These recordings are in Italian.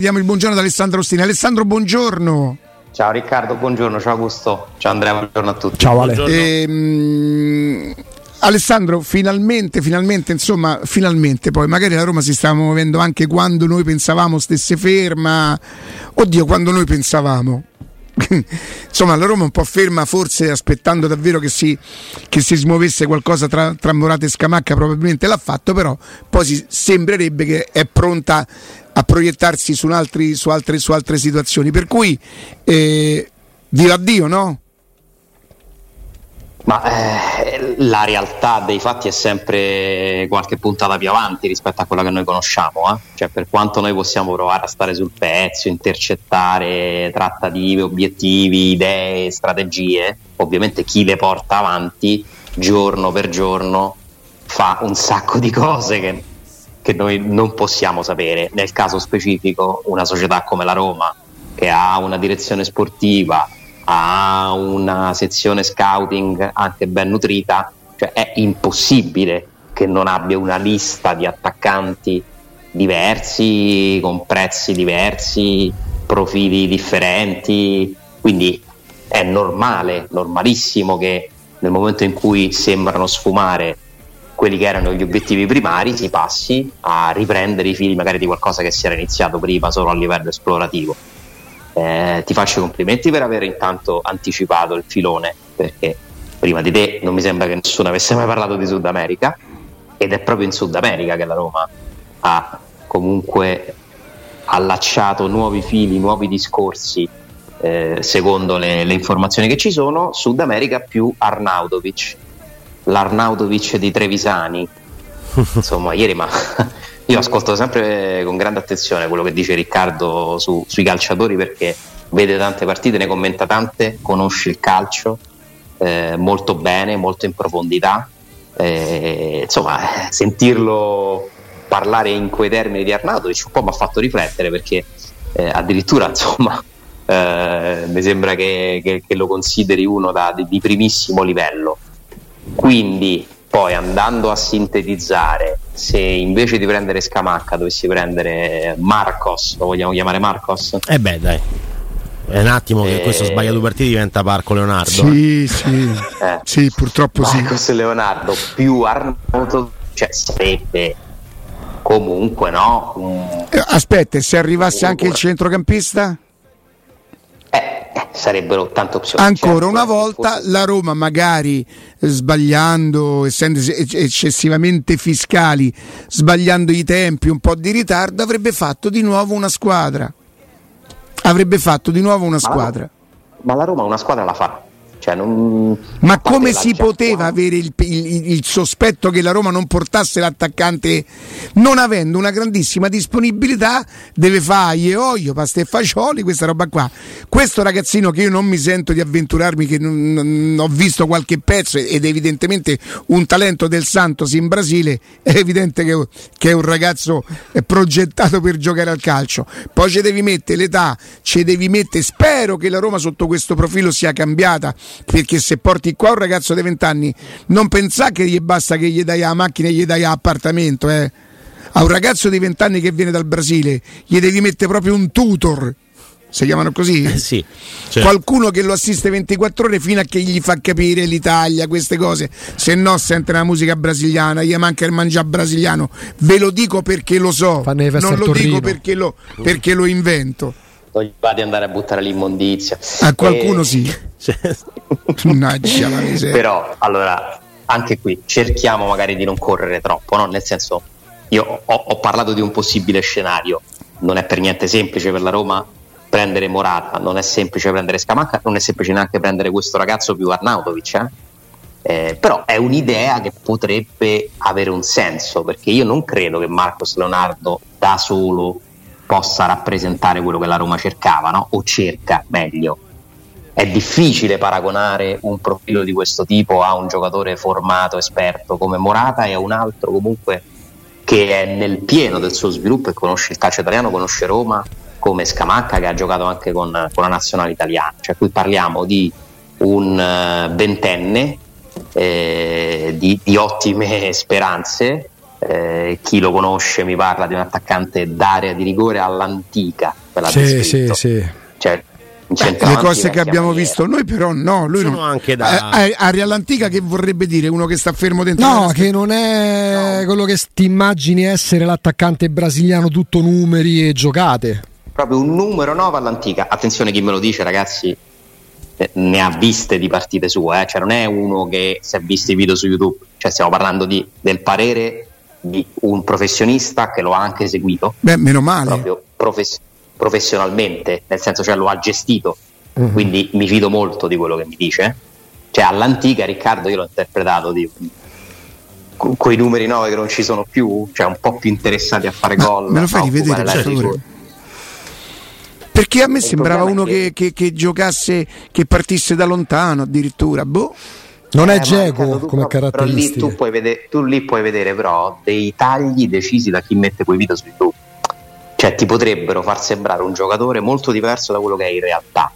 Diamo il buongiorno ad Alessandro Ostini. Alessandro, buongiorno. Ciao Riccardo, buongiorno. Ciao Augusto. Ciao Andrea, buongiorno a tutti. Ciao Ale. Alessandro, finalmente, poi magari la Roma si stava muovendo anche quando noi pensavamo stesse ferma. Oddio, quando noi pensavamo. Insomma, la Roma un po' ferma, forse aspettando davvero che si smuovesse qualcosa tra Morata e Scamacca, probabilmente l'ha fatto, però poi sembrerebbe che è pronta a proiettarsi su altre situazioni, per cui viva Dio, no? Ma la realtà dei fatti è sempre qualche puntata più avanti rispetto a quella che noi conosciamo, Cioè, per quanto noi possiamo provare a stare sul pezzo, intercettare trattative, obiettivi, idee, strategie, ovviamente chi le porta avanti giorno per giorno fa un sacco di cose che noi non possiamo sapere. Nel caso specifico, una società come la Roma, che ha una direzione sportiva, ha una sezione scouting anche ben nutrita, cioè è impossibile che non abbia una lista di attaccanti diversi, con prezzi diversi, profili differenti, quindi è normalissimo che nel momento in cui sembrano sfumare quelli che erano gli obiettivi primari si passi a riprendere i fili magari di qualcosa che si era iniziato prima solo a livello esplorativo. Ti faccio i complimenti per aver intanto anticipato il filone, perché prima di te non mi sembra che nessuno avesse mai parlato di Sud America, ed è proprio in Sud America che la Roma ha comunque allacciato nuovi fili, nuovi discorsi, secondo le informazioni che ci sono. Sud America più Arnautović, l'Arnautović di Trevisani. Insomma, ieri io ascolto sempre con grande attenzione quello che dice Riccardo sui calciatori, perché vede tante partite, ne commenta tante, conosce il calcio molto bene, molto in profondità. Insomma, sentirlo parlare in quei termini di Arnautović un po' mi ha fatto riflettere, perché addirittura, insomma, mi sembra che lo consideri uno di primissimo livello. Quindi poi, andando a sintetizzare, se invece di prendere Scamacca dovessi prendere Marcos, lo vogliamo chiamare Marcos? Eh beh, dai, è un attimo che questo sbaglia due partite diventa Parco Leonardo. Sì, purtroppo Marcos, sì. Marcos Leonardo più Arnautović, cioè sarebbe comunque, no? Aspetta, se arrivasse anche il centrocampista? Sarebbero tante opzioni. Ancora una volta la Roma, magari sbagliando, essendo eccessivamente fiscali, sbagliando i tempi, un po' di ritardo, avrebbe fatto di nuovo una squadra. Ma la Roma una squadra la fa, cioè non... Ma come si poteva avere il sospetto che la Roma non portasse l'attaccante, non avendo una grandissima disponibilità? Deve fare io pasta e fagioli, questa roba qua, questo ragazzino che io non mi sento di avventurarmi, che non ho visto qualche pezzo, ed evidentemente un talento del Santos in Brasile, è evidente che è un ragazzo progettato per giocare al calcio. Poi ci devi mettere l'età, spero che la Roma sotto questo profilo sia cambiata, perché se porti qua un ragazzo di 20 anni, non pensare che gli basta che gli dai la macchina e gli dai l'appartamento, A un ragazzo di 20 anni che viene dal Brasile gli devi mettere proprio un tutor, si chiamano così? Sì, certo. Qualcuno che lo assiste 24 ore fino a che gli fa capire l'Italia, queste cose, se no sente la musica brasiliana, gli manca il mangiare brasiliano, ve lo dico perché lo so, non lo dico perché lo invento. Non gli va di andare a buttare l'immondizia a qualcuno, sì. Mannaggia la miseria. Però allora anche qui cerchiamo magari di non correre troppo, no? Nel senso, io ho parlato di un possibile scenario, non è per niente semplice per la Roma prendere Morata, non è semplice prendere Scamacca, non è semplice neanche prendere questo ragazzo più Arnautović, però è un'idea che potrebbe avere un senso, perché io non credo che Marcos Leonardo da solo possa rappresentare quello che la Roma cercava, no? O cerca, meglio. È difficile paragonare un profilo di questo tipo a un giocatore formato, esperto come Morata e a un altro comunque che è nel pieno del suo sviluppo e conosce il calcio italiano, conosce Roma, come Scamacca, che ha giocato anche con la nazionale italiana. Cioè qui parliamo di un ventenne di ottime speranze. Chi lo conosce mi parla di un attaccante d'area di rigore all'antica, sì. Cioè, le cose che abbiamo visto noi, però no, lui sono non anche da aria all'antica, che vorrebbe dire uno che sta fermo dentro, no, che non è quello che ti immagini essere l'attaccante brasiliano tutto numeri e giocate, proprio un numero 9 all'antica. Attenzione, chi me lo dice, ragazzi, ne ha viste di partite sue, cioè non è uno che si è visto i video su YouTube, cioè stiamo parlando del parere di un professionista che lo ha anche seguito. Beh, meno male, proprio professionalmente, nel senso, cioè lo ha gestito, quindi mi fido molto di quello che mi dice. Cioè all'antica Riccardo io l'ho interpretato di quei numeri 9 che non ci sono più, cioè un po' più interessati a fare gol. Me lo fai rivedere, per favore? Perché a me sembrava uno che giocasse, che partisse da lontano addirittura, boh. Non è Jago come caratteristica. Però lì tu puoi vedere però dei tagli decisi da chi mette quei video su YouTube. Cioè ti potrebbero far sembrare un giocatore molto diverso da quello che è in realtà.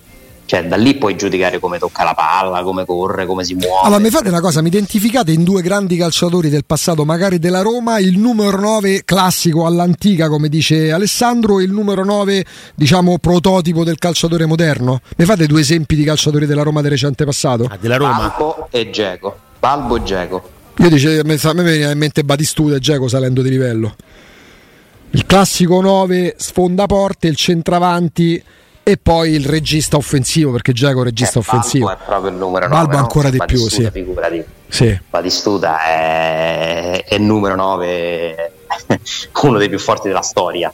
Cioè da lì puoi giudicare come tocca la palla, come corre, come si muove. Allora mi fate una cosa, mi identificate in due grandi calciatori del passato, magari della Roma, il numero 9 classico all'antica come dice Alessandro e il numero 9 diciamo prototipo del calciatore moderno. Mi fate due esempi di calciatori della Roma del recente passato? Della Roma. Balbo e Jago. Io dice, a me veniva in mente Batistuta e Jago salendo di livello. Il classico 9 sfondaporte, il centravanti e poi il regista offensivo, perché Jago è regista offensivo. Balbo è proprio il numero 9. Balbo ancora di più, sì. Sì. Batistuta è numero 9, uno dei più forti della storia.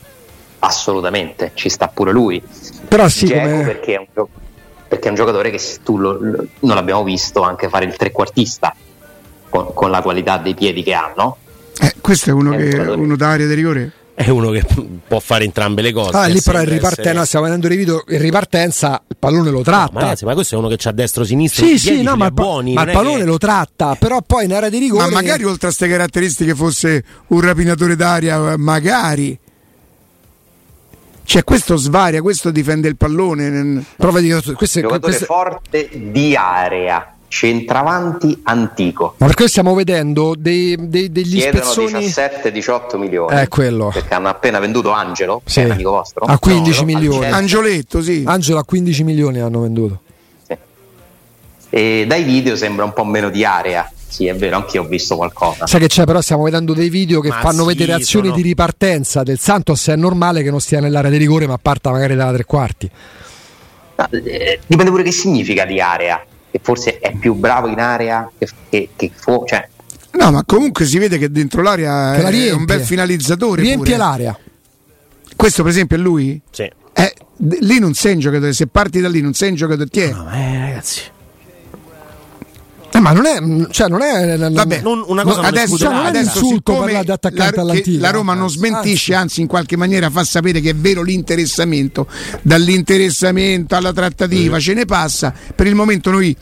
Assolutamente, ci sta pure lui. Però sì, Jago come... perché è un giocatore che non l'abbiamo visto anche fare il trequartista con la qualità dei piedi che ha, no? Questo è uno da area di rigore. È uno che può fare entrambe le cose. Lì però stiamo vedendo il video in ripartenza, il pallone lo tratta. No, ma questo è uno che c'ha destro-sinistro. Sì, no, ma il pallone lo tratta, però poi in area di rigore. Ma magari oltre a queste caratteristiche fosse un rapinatore d'aria, magari. Cioè questo svaria, questo difende il pallone. Prova di giocatore forte di area. Centravanti antico. Ma perché stiamo vedendo degli chiedono spezzoni? 17-18 milioni. È quello. Perché hanno appena venduto Angelo, sì. Amico vostro. A 15 milioni. Angioletto, sì. Angelo a 15 milioni hanno venduto. Sì. E dai video sembra un po' meno di area. Sì, è vero, anch'io ho visto qualcosa. Sai che c'è, però stiamo vedendo dei video che fanno vedere azioni di ripartenza del Santos, è normale che non stia nell'area di rigore, ma parta magari dalla tre quarti. Dipende pure che significa di area. Che forse è più bravo in area che fuori, cioè. No, ma comunque si vede che dentro l'area che è un bel finalizzatore. Riempie pure l'area. Questo per esempio è lui? Sì. Lì non sei un giocatore, se parti da lì non sei un giocatore. No, ragazzi. Ma non è, cioè non è vabbè, non una cosa, adesso, cioè non è un insulto parlare di attaccante all'antica. La Roma non smentisce, anzi in qualche maniera fa sapere che è vero l'interessamento, dall'interessamento alla trattativa ce ne passa. Per il momento noi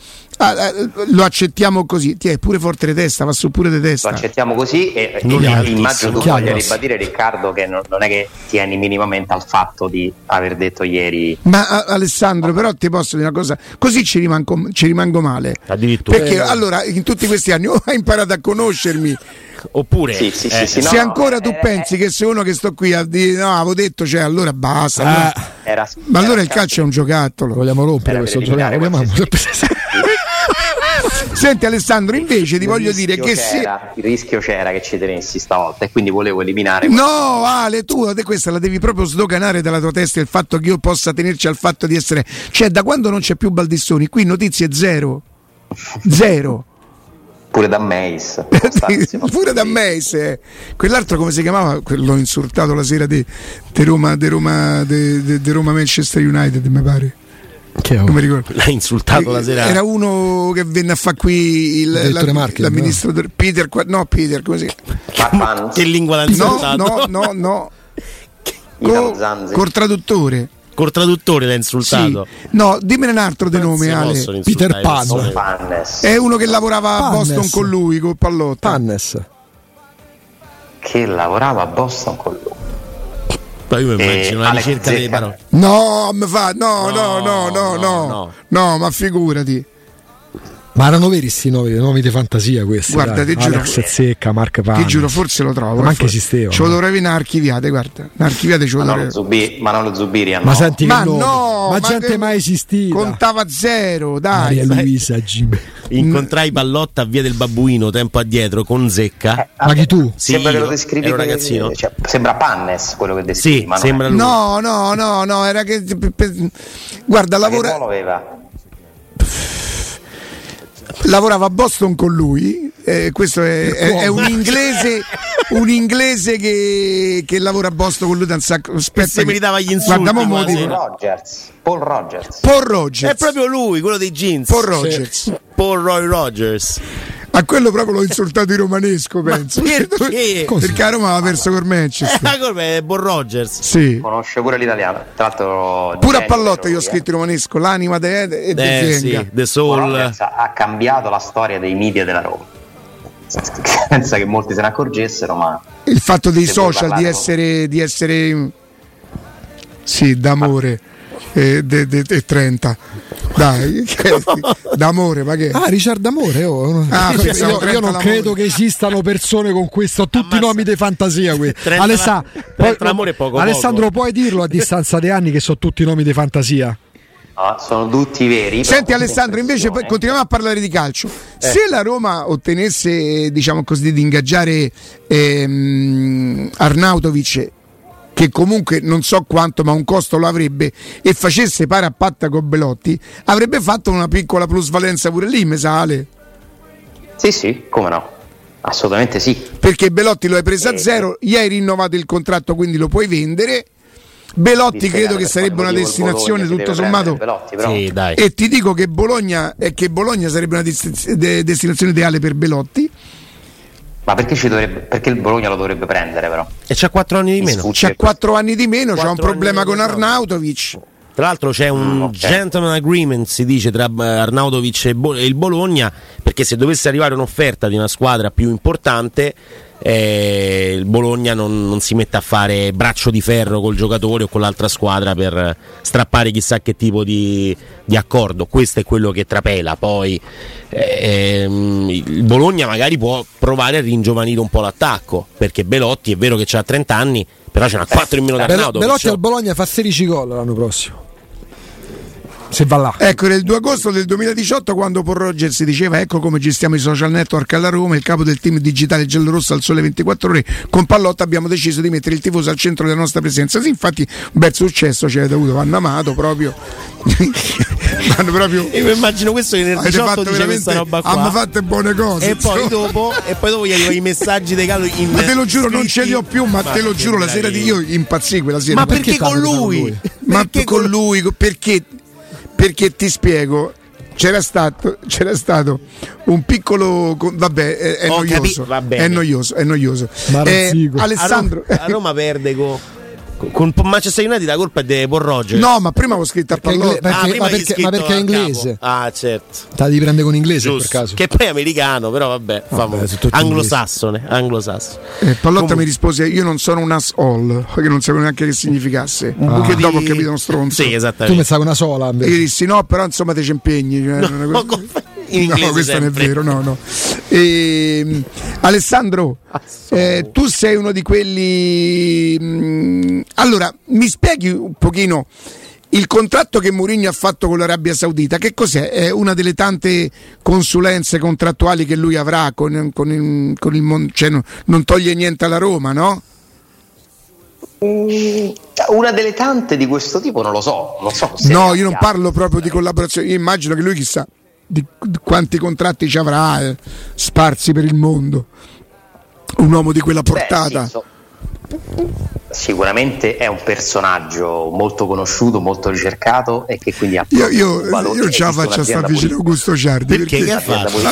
lo accettiamo così. Ti è pure forte di testa, va su pure di testa. Lo accettiamo così e immagino tu voglia ribadire, Riccardo, che non è che tieni minimamente al fatto di aver detto ieri. Ma Alessandro, però ti posso dire una cosa, così ci rimango male. Addirittura. Perché allora in tutti questi anni o hai imparato a conoscermi oppure se ancora tu pensi che se uno che sto qui a dire no avevo detto, cioè allora basta, ma allora il calcio è un giocattolo, vogliamo rompere questo giocattolo. Senti Alessandro, invece ti voglio dire che il rischio c'era che ci tenessi stavolta e quindi volevo eliminare. No Ale, tu questa la devi proprio sdoganare dalla tua testa, il fatto che io possa tenerci al fatto di essere, cioè da quando non c'è più Baldissoni qui notizie zero. Pure da Meis. Pure da Meis. Quell'altro come si chiamava? L'ho insultato la sera di Roma Manchester United, mi pare. Non mi ricordo. L'ha insultato la sera. Era uno che venne a fare qui l'amministratore, no? Peter come si chiama? Che lingua l'ha insultato? No. Col traduttore. Col traduttore l'ha insultato. Sì. No, dimmene un altro di nome, Ale. Peter Pan. È uno che lavorava a Boston con lui, con Pallotta. Pannes. Che lavorava a Boston con lui. Poi io mi immagino una ricerca delle parole. No, mi fa. No, ma figurati. Ma erano veri sti nomi di fantasia questi. Guarda, dai. Ti Alex giuro. Secca, Mark Pan. Ti giuro, forse lo trovo. Ma anche esisteva. Ce lo dovrei venire archiviate, guarda. Archiviate ce lo dovrei. Ma non lo Zubiria, no. Ma senti che ma gente mai esistita. Contava zero, dai. Maria Luisa Gibe. Incontrai Pallotta a Via del Babbuino tempo addietro con Zecca. Ma chi tu? Sì, sembra che lo descrivi un ragazzino. Cioè, sembra Pannes quello che descrivi. Sì, ma sembra lui. No, era che guarda, lavora. Che aveva. Lavorava a Boston con lui, questo è un inglese che lavora a Boston con lui da un sacco. Aspetta, se mi ridava gli insulti. Paul Rogers. È proprio lui, quello dei jeans. Paul Rogers. A quello proprio l'ho insultato in romanesco, penso. Perché? Perché a Roma aveva perso col Manchester. È Paul Rogers. Sì. Conosce pure l'italiano. Tra l'altro pure a Pallotta io ho scritto in romanesco l'anima de e de Zenga. Sì, The Soul. Ha cambiato la storia dei media della Roma. Senza che molti se ne accorgessero, ma il fatto dei social di essere sì, d'amore. E 30 dai d'amore, ma che Richard D'Amore io non credo che esistano persone con questo tutti i nomi di fantasia Alessandro, puoi dirlo a distanza di anni che sono tutti nomi di fantasia? Sono tutti veri. Senti Alessandro, invece continuiamo a parlare di calcio. Se la Roma ottenesse, diciamo così, di ingaggiare Arnautović, che comunque non so quanto ma un costo lo avrebbe, e facesse pari a patta con Belotti, avrebbe fatto una piccola plusvalenza pure lì, mesale. Sì, come no, assolutamente sì. Perché Belotti lo hai preso a zero, gli hai rinnovato il contratto, quindi lo puoi vendere. Belotti credo che sarebbe una destinazione tutto sommato Belotti, sì, dai. E ti dico che Bologna sarebbe una destinazione ideale per Belotti. Ma perché perché il Bologna lo dovrebbe prendere, però? E c'ha 4 anni di meno. C'ha 4 anni di meno, c'ha un problema con Arnautović. Tra l'altro c'è un gentleman agreement, si dice, tra Arnautović e il Bologna, perché se dovesse arrivare un'offerta di una squadra più importante, il Bologna non si mette a fare braccio di ferro col giocatore o con l'altra squadra per strappare chissà che tipo di accordo. Questo è quello che trapela. Poi il Bologna magari può provare a ringiovanire un po' l'attacco, perché Belotti è vero che c'ha 30 anni, però ce n'ha 4 in meno da Arnautović. Belotti al Bologna fa 16 gol l'anno prossimo, se va là. Ecco, nel 2 agosto del 2018, quando Paul Rogers si diceva ecco come gestiamo i social network alla Roma, il capo del team digitale giallorosso al Sole 24 Ore con Pallotta abbiamo deciso di mettere il tifoso al centro della nostra presenza. Sì, infatti un bel successo ci avete avuto, vanno amato proprio. Io mi immagino questo che nel 18 dice questa roba qua. Hanno fatto buone cose. E poi dopo gli arrivano i messaggi dei calo in. Ma te lo giuro, non ce li ho più, ma te lo giuro, la sera di io impazzì quella sera. Ma perché con lui? Ma con lui perché ti spiego, c'era stato un piccolo è noioso. Alessandro, a Roma perde con Manchester United, la colpa è di Paul Rogers. No, ma prima avevo scritto a Pallotta perché è inglese. Ah, certo. Te la devi prendere con inglese, giusto, per caso. Che poi è americano, però vabbè anglosassone. Pallotta mi rispose: io non sono un asshole, che non sapevo neanche che significasse. Che dopo ho capito uno stronzo. Sì, esattamente. Tu pensavi una sola. Io dissi no, però insomma te ci impegni. No, questo sempre. Non è vero, no. Alessandro, tu sei uno di quelli. Allora, mi spieghi un pochino il contratto che Mourinho ha fatto con l'Arabia Saudita, che cos'è? È una delle tante consulenze contrattuali che lui avrà con il mondo, cioè non toglie niente alla Roma, no? Una delle tante di questo tipo non lo so. No, io non parlo proprio di collaborazione, io immagino che lui chissà di quanti contratti ci avrà sparsi per il mondo, un uomo di quella portata. Sicuramente è un personaggio molto conosciuto, molto ricercato e che quindi ha un valore. Io ce la faccio a sta vicino Augusto Ciardi perché a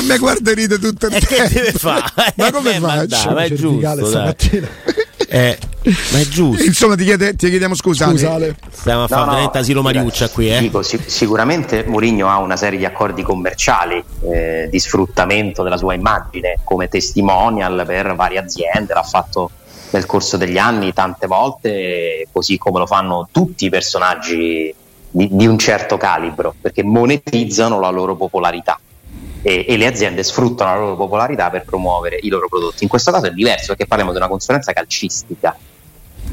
me guarda e ride tutto il tempo. Che deve fare? Ma come fa? Dai, ma è giusto. Ma è giusto. Insomma, ti chiediamo scusa. Stiamo a fare veramente asilo Mariuccia qui. Dico, sicuramente Mourinho ha una serie di accordi commerciali di sfruttamento della sua immagine come testimonial per varie aziende. L'ha fatto nel corso degli anni tante volte, così come lo fanno tutti i personaggi di un certo calibro, perché monetizzano la loro popolarità e le aziende sfruttano la loro popolarità per promuovere i loro prodotti. In questo caso è diverso, perché parliamo di una consulenza calcistica,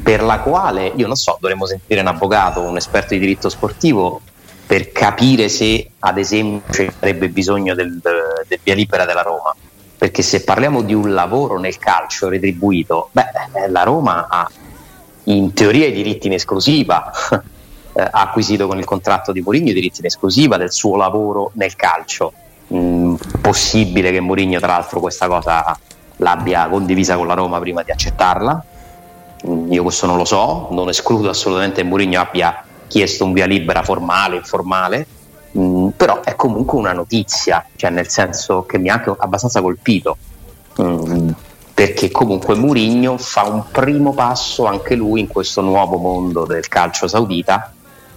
per la quale, io non so, dovremmo sentire un avvocato, un esperto di diritto sportivo per capire se ad esempio ci sarebbe bisogno del via libera della Roma, perché se parliamo di un lavoro nel calcio retribuito, la Roma ha in teoria i diritti in esclusiva ha acquisito con il contratto di Mourinho i diritti in esclusiva del suo lavoro nel calcio. Possibile che Mourinho, tra l'altro, questa cosa l'abbia condivisa con la Roma prima di accettarla. Io questo non lo so, non escludo assolutamente che Mourinho abbia chiesto un via libera formale, informale, però è comunque una notizia, cioè nel senso che mi ha anche abbastanza colpito, perché comunque Mourinho fa un primo passo anche lui in questo nuovo mondo del calcio saudita,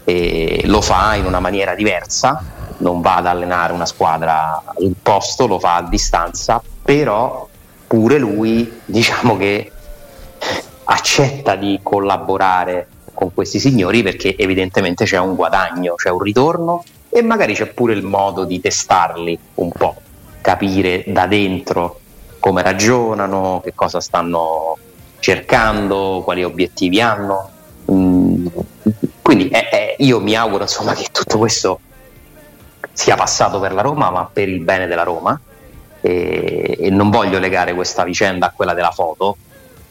e lo fa in una maniera diversa, non va ad allenare una squadra in posto, lo fa a distanza, però pure lui, diciamo che accetta di collaborare con questi signori perché evidentemente c'è un guadagno, c'è un ritorno, e magari c'è pure il modo di testarli un po', capire da dentro come ragionano, che cosa stanno cercando, quali obiettivi hanno. Quindi io mi auguro, insomma, che tutto questo sia passato per la Roma, ma per il bene della Roma, e non voglio legare questa vicenda a quella della foto,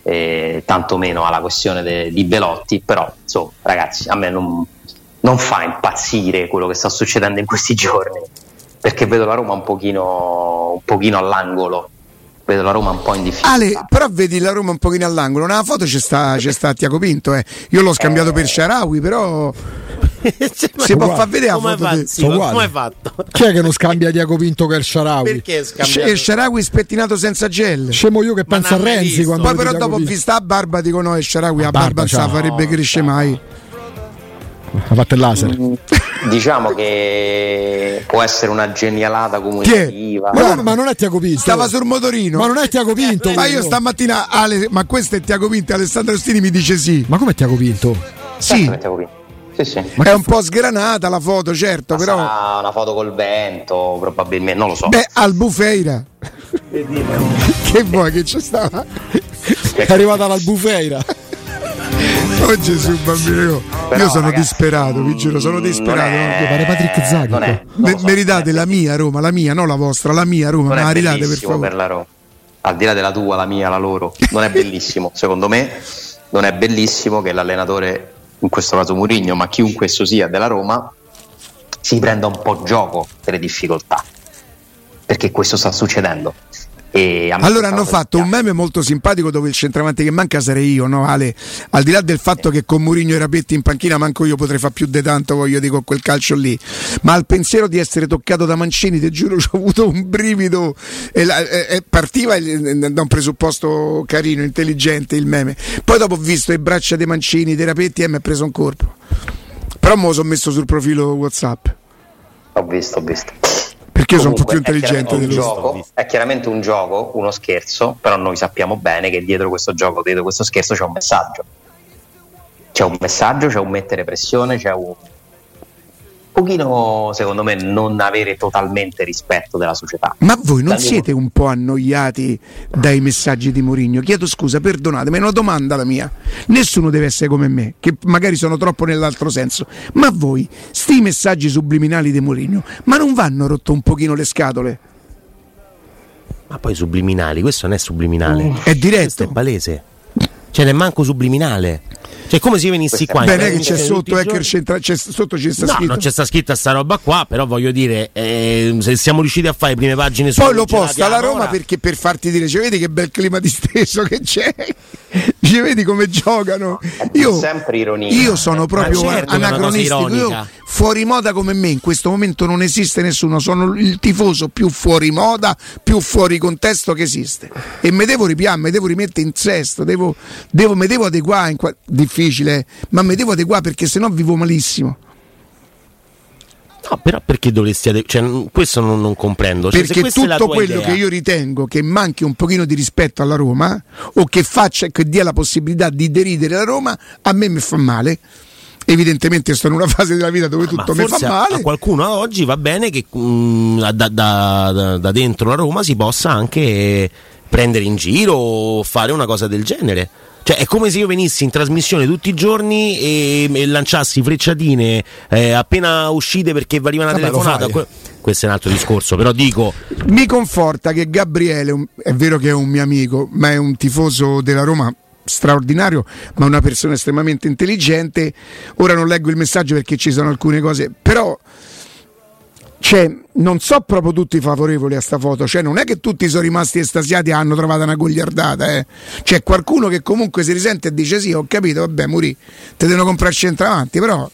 tantomeno alla questione di Belotti, però insomma, ragazzi, a me non fa impazzire quello che sta succedendo in questi giorni, perché vedo la Roma un pochino all'angolo, vedo la Roma un po' in difficoltà. Ale, però vedi la Roma un pochino all'angolo, nella foto c'è sta Tiago Pinto, io l'ho scambiato per Shaarawy, però si può far vedere la foto come hai fatto? Chi è che non scambia Tiago Pinto per Shaarawy? Perché scambiato? Shaarawy spettinato senza gel, scemo io che penso a Renzi quando poi però dopo ho vista a Barba, dico no, e Shaarawy a Barba non la farebbe crescere mai, ha fatto il laser. Diciamo che può essere una genialata comunicativa. Ma non è Tiago Pinto. Stava sul motorino. Ma non è Tiago Pinto. Ma io stamattina ma questo è Tiago Pinto. Alessandro Ostini mi dice sì. Ma com'è Tiago Pinto? Sì. Sì. Ma è un po' sgranata la foto, certo, però una foto col vento, probabilmente, non lo so. Albufeira. Che vuoi che c'è stava? È arrivata l'Albufeira. Oh Gesù bambino, però, io sono ragazzi, disperato, vi giuro, sono disperato. Pare Patrick Zaghi. Meritate la mia Roma, la mia, non la vostra, la mia Roma, ma ridate per favore. Per la Roma. Al di là della tua, la mia, la loro, non è bellissimo. Secondo me non è bellissimo che l'allenatore, in questo caso Mourinho, ma chiunque esso sia della Roma, si prenda un po' gioco delle difficoltà. Perché questo sta succedendo. Allora hanno fatto un meme molto simpatico dove il centravanti che manca sarei io, no Ale? Al di là del fatto che con Mourinho e Rapetti in panchina manco io potrei fare più di tanto, voglio dire, con quel calcio lì, ma al pensiero di essere toccato da Mancini, te giuro, ho avuto un brivido, e partiva da un presupposto carino, intelligente il meme, poi dopo ho visto le braccia dei Mancini, dei Rapetti, e mi ha preso un colpo, però me lo sono messo sul profilo WhatsApp, ho visto perché io sono un po' più intelligente dello gioco. È chiaramente un gioco, uno scherzo, però noi sappiamo bene che dietro questo gioco, dietro questo scherzo c'è un messaggio, c'è un mettere pressione, c'è un pochino, secondo me, non avere totalmente rispetto della società. Ma voi non siete un po' annoiati dai messaggi di Mourinho? Chiedo scusa, perdonatemi, è una domanda la mia. Nessuno deve essere come me, che magari sono troppo nell'altro senso. Ma voi, sti messaggi subliminali di Mourinho, ma non vanno rotto un pochino le scatole? Ma poi subliminali, questo non è subliminale. È diretto. Questo è palese. Cioè, ne manco subliminale. Cioè, come se venissi qua. Bene che c'è sotto, sotto c'è sta scritto. No, non c'è sta scritta sta roba qua, però voglio dire, se siamo riusciti a fare prime pagine su. Poi lo posta la Roma perché per farti dire, cioè, vedi che bel clima disteso che c'è. Ci vedi come giocano. Io sono proprio anacronistico. Io fuori moda come me in questo momento non esiste nessuno, sono il tifoso più fuori moda, più fuori contesto che esiste e me devo ripiare, me devo rimettere in sesto, me devo adeguare difficile, ma me devo adeguare perché sennò vivo malissimo. No, però perché dovresti questo non comprendo, perché se tutto quello idea... che io ritengo che manchi un pochino di rispetto alla Roma o che faccia, che dia la possibilità di deridere la Roma, a me mi fa male. Evidentemente sto in una fase della vita dove tutto mi fa male. A qualcuno oggi va bene che da dentro la Roma si possa anche prendere in giro o fare una cosa del genere. Cioè è come se io venissi in trasmissione tutti i giorni e lanciassi frecciatine appena uscite perché vi arriva una telefonata. Questo è un altro discorso, però dico... Mi conforta che Gabriele, è vero che è un mio amico, ma è un tifoso della Roma straordinario, ma una persona estremamente intelligente. Ora non leggo il messaggio perché ci sono alcune cose, però... Cioè, non so proprio tutti favorevoli a sta foto, cioè non è che tutti sono rimasti estasiati e hanno trovato una gogliardata, eh. C'è qualcuno che comunque si risente e dice sì, ho capito, vabbè, Muri, te devono comprare centravanti, però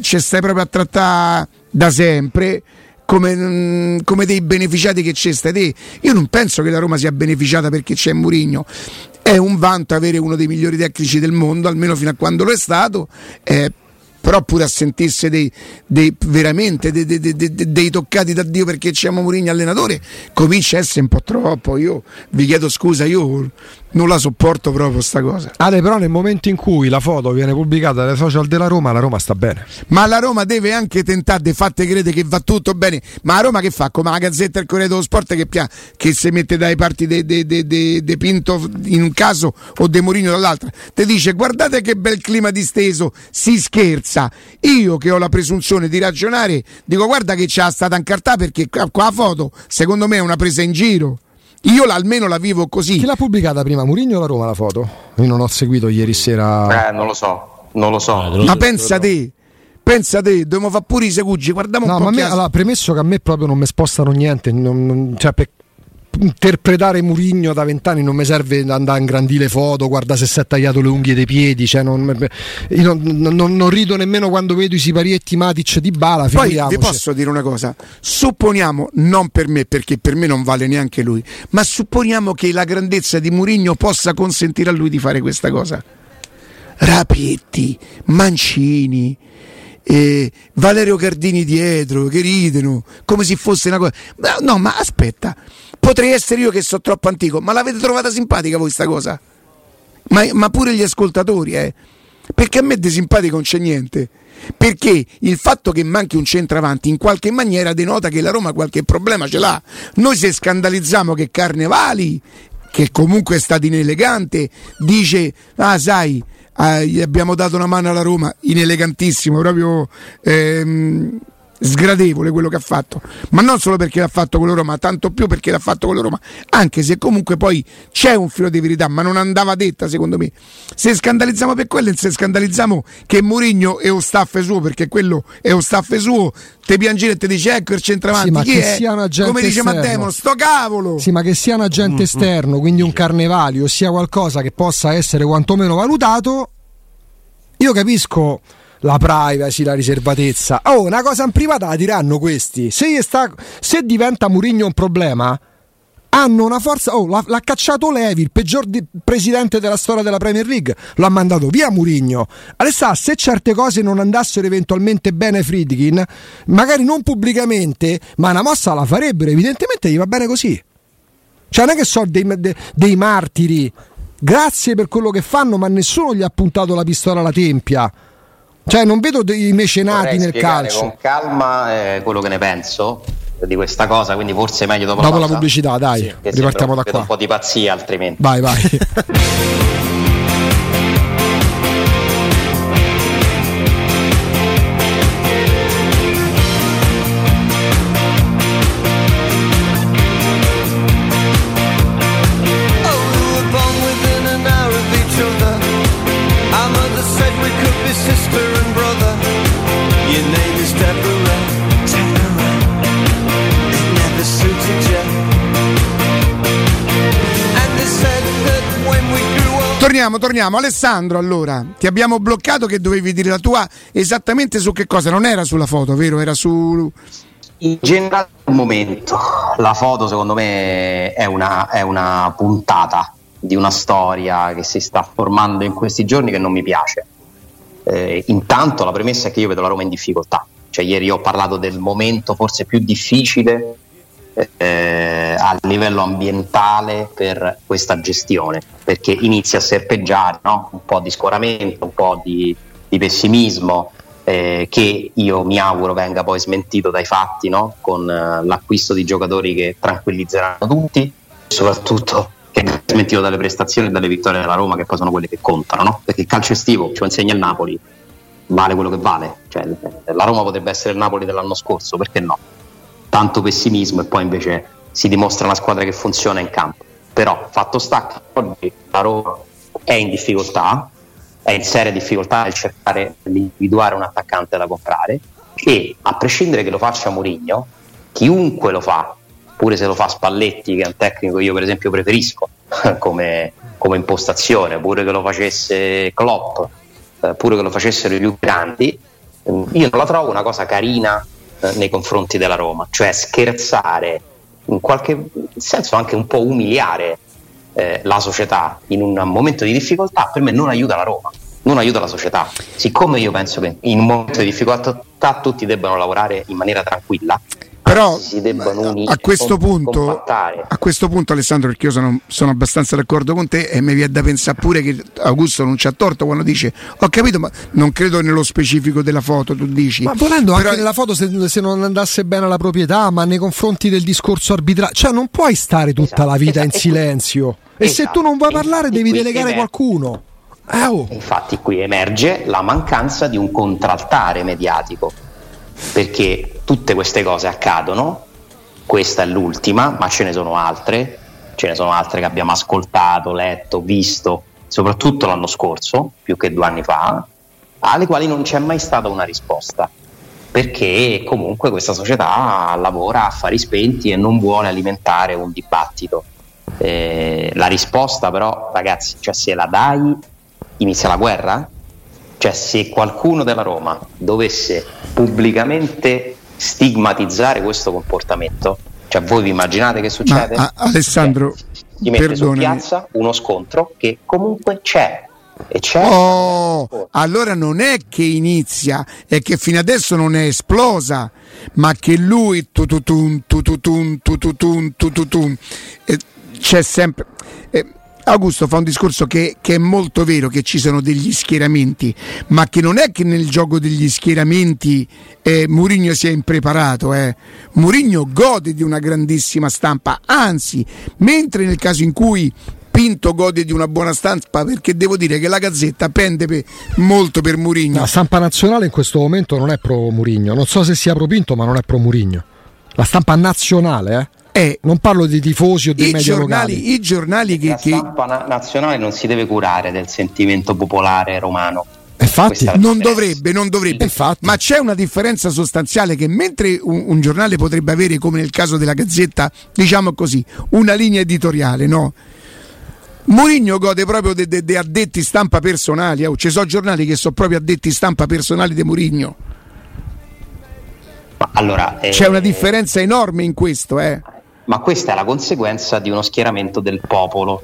ci stai proprio a trattare da sempre come dei beneficiati che ci stai te. Io non penso che la Roma sia beneficiata perché c'è Mourinho. È un vanto avere uno dei migliori tecnici del mondo, almeno fino a quando lo è stato, però pure a sentirsi dei toccati da Dio perché c'è Mourinho allenatore comincia a essere un po' troppo. Io vi chiedo scusa, io non la sopporto proprio sta cosa. Però nel momento in cui la foto viene pubblicata dai social della Roma, la Roma sta bene, ma la Roma deve anche tentare di fatte crede che va tutto bene, ma la Roma che fa? Come la Gazzetta e il Corriere dello Sport che si mette dai parti de Pinto in un caso o de Mourinho dall'altra, te dice guardate che bel clima disteso, si scherza. Io che ho la presunzione di ragionare dico guarda che c'è stata incartata, perché qua la foto secondo me è una presa in giro, io almeno la vivo così. Chi l'ha pubblicata prima, Mourinho o la Roma la foto? Io non ho seguito ieri sera, non lo so. Ma pensa te, dobbiamo fare pure i segugi, guardiamo un po'. Ma allora, premesso che a me proprio non mi spostano niente, cioè per interpretare Mourinho da 20 anni non mi serve andare a ingrandire foto, guarda se si è tagliato le unghie dei piedi, cioè non rido nemmeno quando vedo i siparietti Matic di Bala. Poi vi posso dire una cosa, supponiamo, non per me perché per me non vale neanche lui, ma supponiamo che la grandezza di Mourinho possa consentire a lui di fare questa cosa. Rapetti, Mancini, Valerio Cardini dietro che ridono come se fosse una cosa, no, ma aspetta, potrei essere io che sono troppo antico, ma l'avete trovata simpatica voi sta cosa? Ma pure gli ascoltatori, perché a me di simpatico non c'è niente, perché il fatto che manchi un centravanti in qualche maniera denota che la Roma qualche problema ce l'ha. Noi se scandalizziamo che Carnevali, che comunque è stato inelegante, dice sai, gli abbiamo dato una mano alla Roma, inelegantissimo, proprio sgradevole quello che ha fatto, ma non solo perché l'ha fatto con la Roma, tanto più perché l'ha fatto con la Roma, anche se comunque poi c'è un filo di verità, ma non andava detta secondo me. Se scandalizziamo per quello, se scandalizziamo che Mourinho è un staff suo, perché quello è un staff suo, te piangere e te dice ecco il centravanti, sì, ma chi è? Sia un agente come dice Matteo, sto cavolo! Sì, ma che sia un agente esterno, quindi un Carnevali, ossia qualcosa che possa essere quantomeno valutato, io capisco la privacy, la riservatezza. Oh, una cosa in privata la diranno questi. Se diventa Mourinho un problema, hanno una forza. Oh, l'ha cacciato Levi, il peggior presidente della storia della Premier League, lo ha mandato via Mourinho. Alessà, se certe cose non andassero eventualmente bene Friedkin, magari non pubblicamente, ma una mossa la farebbero, evidentemente gli va bene così. Cioè non è che sono dei martiri, grazie per quello che fanno, ma nessuno gli ha puntato la pistola alla tempia. Cioè non vedo dei mecenati nel calcio. Con calma quello che ne penso di questa cosa, quindi forse è meglio dopo la pubblicità, dai, sì, ripartiamo da qua. Un po' di pazzia altrimenti. Vai. torniamo. Alessandro, allora, ti abbiamo bloccato che dovevi dire la tua esattamente su che cosa, non era sulla foto, vero? Era su... In generale un momento, la foto secondo me è una puntata di una storia che si sta formando in questi giorni che non mi piace. Intanto la premessa è che io vedo la Roma in difficoltà, cioè ieri ho parlato del momento forse più difficile a livello ambientale per questa gestione, perché inizia a serpeggiare, no? Un po' di scoramento, un po' di pessimismo. Che io mi auguro venga poi smentito dai fatti, no? Con l'acquisto di giocatori che tranquillizzeranno tutti, soprattutto che venga smentito dalle prestazioni e dalle vittorie della Roma, che poi sono quelle che contano, no? Perché il calcio estivo, ci insegna il Napoli, vale quello che vale, cioè, la Roma potrebbe essere il Napoli dell'anno scorso, perché no? Tanto pessimismo e poi invece si dimostra una squadra che funziona in campo. Però fatto sta che oggi la Roma è in difficoltà, è in seria difficoltà nel cercare di individuare un attaccante da comprare, e a prescindere che lo faccia Mourinho, chiunque lo fa, pure se lo fa Spalletti, che è un tecnico io per esempio preferisco come impostazione, pure che lo facesse Klopp, pure che lo facessero i più grandi, io non la trovo una cosa carina nei confronti della Roma, cioè scherzare, in qualche senso anche un po' umiliare la società in un momento di difficoltà, per me non aiuta la Roma, non aiuta la società. Siccome io penso che in un momento di difficoltà tutti debbano lavorare in maniera tranquilla, però si debbano unire a questo punto, Alessandro, perché io sono abbastanza d'accordo con te, e mi viene da pensare pure che Augusto non c'ha torto quando dice ho capito, ma non credo nello specifico della foto, tu dici, ma volendo però... anche nella foto se non andasse bene alla proprietà, ma nei confronti del discorso arbitrale, cioè non puoi stare tutta la vita in silenzio. E se tu non vuoi parlare devi delegare qualcuno. Infatti qui emerge la mancanza di un contraltare mediatico, perché tutte queste cose accadono, questa è l'ultima, ma ce ne sono altre che abbiamo ascoltato, letto, visto, soprattutto l'anno scorso, più che 2 anni fa, alle quali non c'è mai stata una risposta, perché comunque questa società lavora a fari spenti e non vuole alimentare un dibattito. La risposta però, ragazzi, cioè se la dai inizia la guerra, cioè se qualcuno della Roma dovesse pubblicamente stigmatizzare questo comportamento, cioè voi vi immaginate che succede? Alessandro, si mette su piazza uno scontro che comunque c'è. E c'è allora non è che inizia, è che fino adesso non è esplosa, ma che lui c'è sempre. Augusto fa un discorso che è molto vero, che ci sono degli schieramenti, ma che non è che nel gioco degli schieramenti Mourinho sia impreparato. Mourinho gode di una grandissima stampa, anzi, mentre nel caso in cui Pinto gode di una buona stampa, perché devo dire che la Gazzetta pende molto per Mourinho. La stampa nazionale in questo momento non è pro Mourinho, non so se sia pro Pinto, ma non è pro Mourinho. La stampa nazionale, non parlo di tifosi o dei media locali. I giornali che... La stampa nazionale non si deve curare del sentimento popolare romano. Infatti, non dovrebbe. Infatti. Ma c'è una differenza sostanziale, che mentre un giornale potrebbe avere, come nel caso della Gazzetta, diciamo così, una linea editoriale, no? Mourinho gode proprio di addetti stampa personali. Ci sono giornali che sono proprio addetti stampa personali di Mourinho. Allora, c'è una differenza enorme in questo, Ma questa è la conseguenza di uno schieramento del popolo.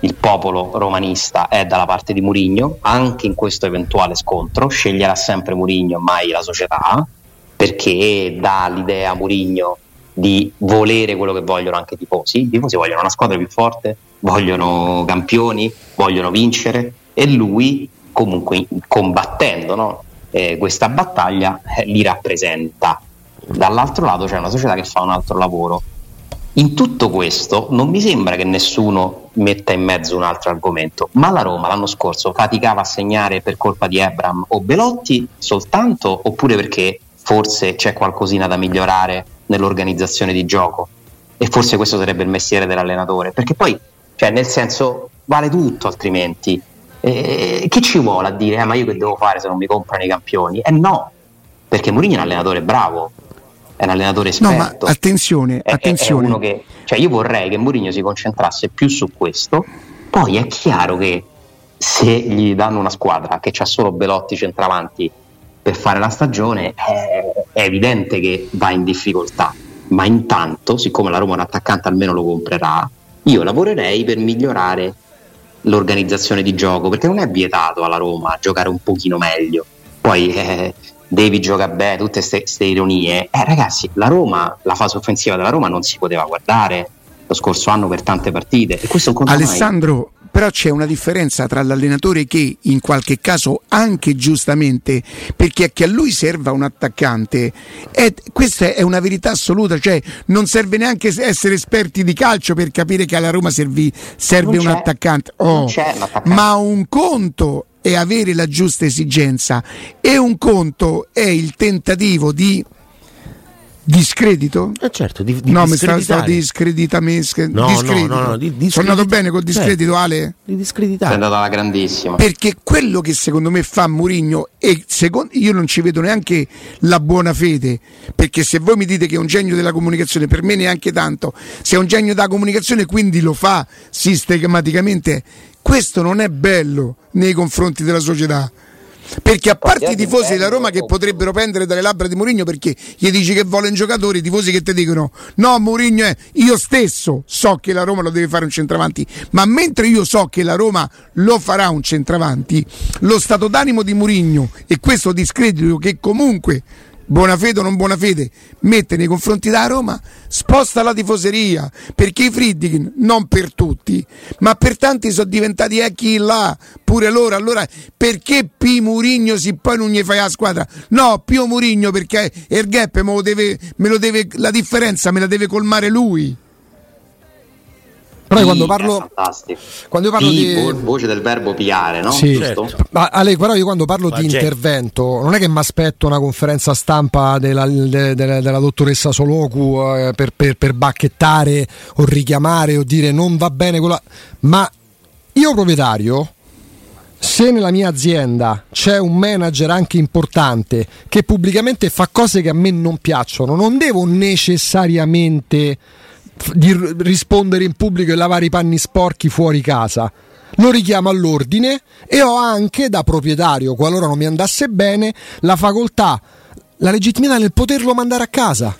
Il popolo romanista è dalla parte di Mourinho, anche in questo eventuale scontro sceglierà sempre Mourinho, mai la società, perché dà l'idea a Mourinho di volere quello che vogliono anche i tifosi. I tifosi vogliono una squadra più forte, vogliono campioni, vogliono vincere, e lui comunque combattendo, no? Questa battaglia li rappresenta. Dall'altro lato c'è una società che fa un altro lavoro. In tutto questo non mi sembra che nessuno metta in mezzo un altro argomento, ma la Roma l'anno scorso faticava a segnare per colpa di Ebram o Belotti soltanto, oppure perché forse c'è qualcosina da migliorare nell'organizzazione di gioco, e forse questo sarebbe il mestiere dell'allenatore, perché poi, cioè, nel senso, vale tutto altrimenti. Chi ci vuole a dire ma io che devo fare se non mi comprano i campioni? No, perché Mourinho è un allenatore bravo, è un allenatore esperto. No, ma attenzione. È uno che, cioè, io vorrei che Mourinho si concentrasse più su questo. Poi è chiaro che se gli danno una squadra che c'ha solo Belotti centravanti per fare la stagione, è evidente che va in difficoltà. Ma intanto, siccome la Roma un attaccante almeno lo comprerà, io lavorerei per migliorare l'organizzazione di gioco, perché non è vietato alla Roma giocare un pochino meglio. Poi devi giocare bene, tutte queste ironie. Ragazzi, la Roma, la fase offensiva della Roma non si poteva guardare lo scorso anno per tante partite, e questo non Alessandro mai. Però c'è una differenza tra l'allenatore che in qualche caso anche giustamente, perché è che a lui serva un attaccante, e questa è una verità assoluta, cioè non serve neanche essere esperti di calcio per capire che alla Roma serve un attaccante. Ma un conto è avere la giusta esigenza e un conto è il tentativo di discredito? Certo, discreditare. Sono andato bene col discredito, certo. Ale? Di discreditare. È andata alla grandissima. Perché quello che secondo me fa Mourinho, e io non ci vedo neanche la buona fede, perché se voi mi dite che è un genio della comunicazione, per me neanche tanto, se è un genio della comunicazione quindi lo fa sistematicamente, questo non è bello nei confronti della società. Perché a parte i tifosi della Roma che potrebbero prendere dalle labbra di Mourinho, perché gli dici che vogliono giocatori, i tifosi che ti dicono no, Mourinho è, io stesso so che la Roma lo deve fare un centravanti, ma mentre io so che la Roma lo farà un centravanti, lo stato d'animo di Mourinho e questo discredito che comunque, buona fede o non buona fede, mette nei confronti della Roma, sposta la tifoseria, perché i Friedkin, non per tutti, ma per tanti sono diventati chi là, pure loro. Allora perché P. Mourinho si poi non gli fai la squadra? No, P. Mourinho perché il gap me lo deve, la differenza me la deve colmare lui. Però quando parlo di voce del verbo piare, no? Sì, certo. Ma Ale, però io quando parlo di intervento non è che mi aspetto una conferenza stampa della dottoressa Soloku per bacchettare o richiamare o dire non va bene quella. Ma io proprietario, se nella mia azienda c'è un manager anche importante che pubblicamente fa cose che a me non piacciono, non devo necessariamente di rispondere in pubblico e lavare i panni sporchi fuori casa. Lo richiamo all'ordine e ho anche da proprietario, qualora non mi andasse bene, la facoltà, la legittimità nel poterlo mandare a casa.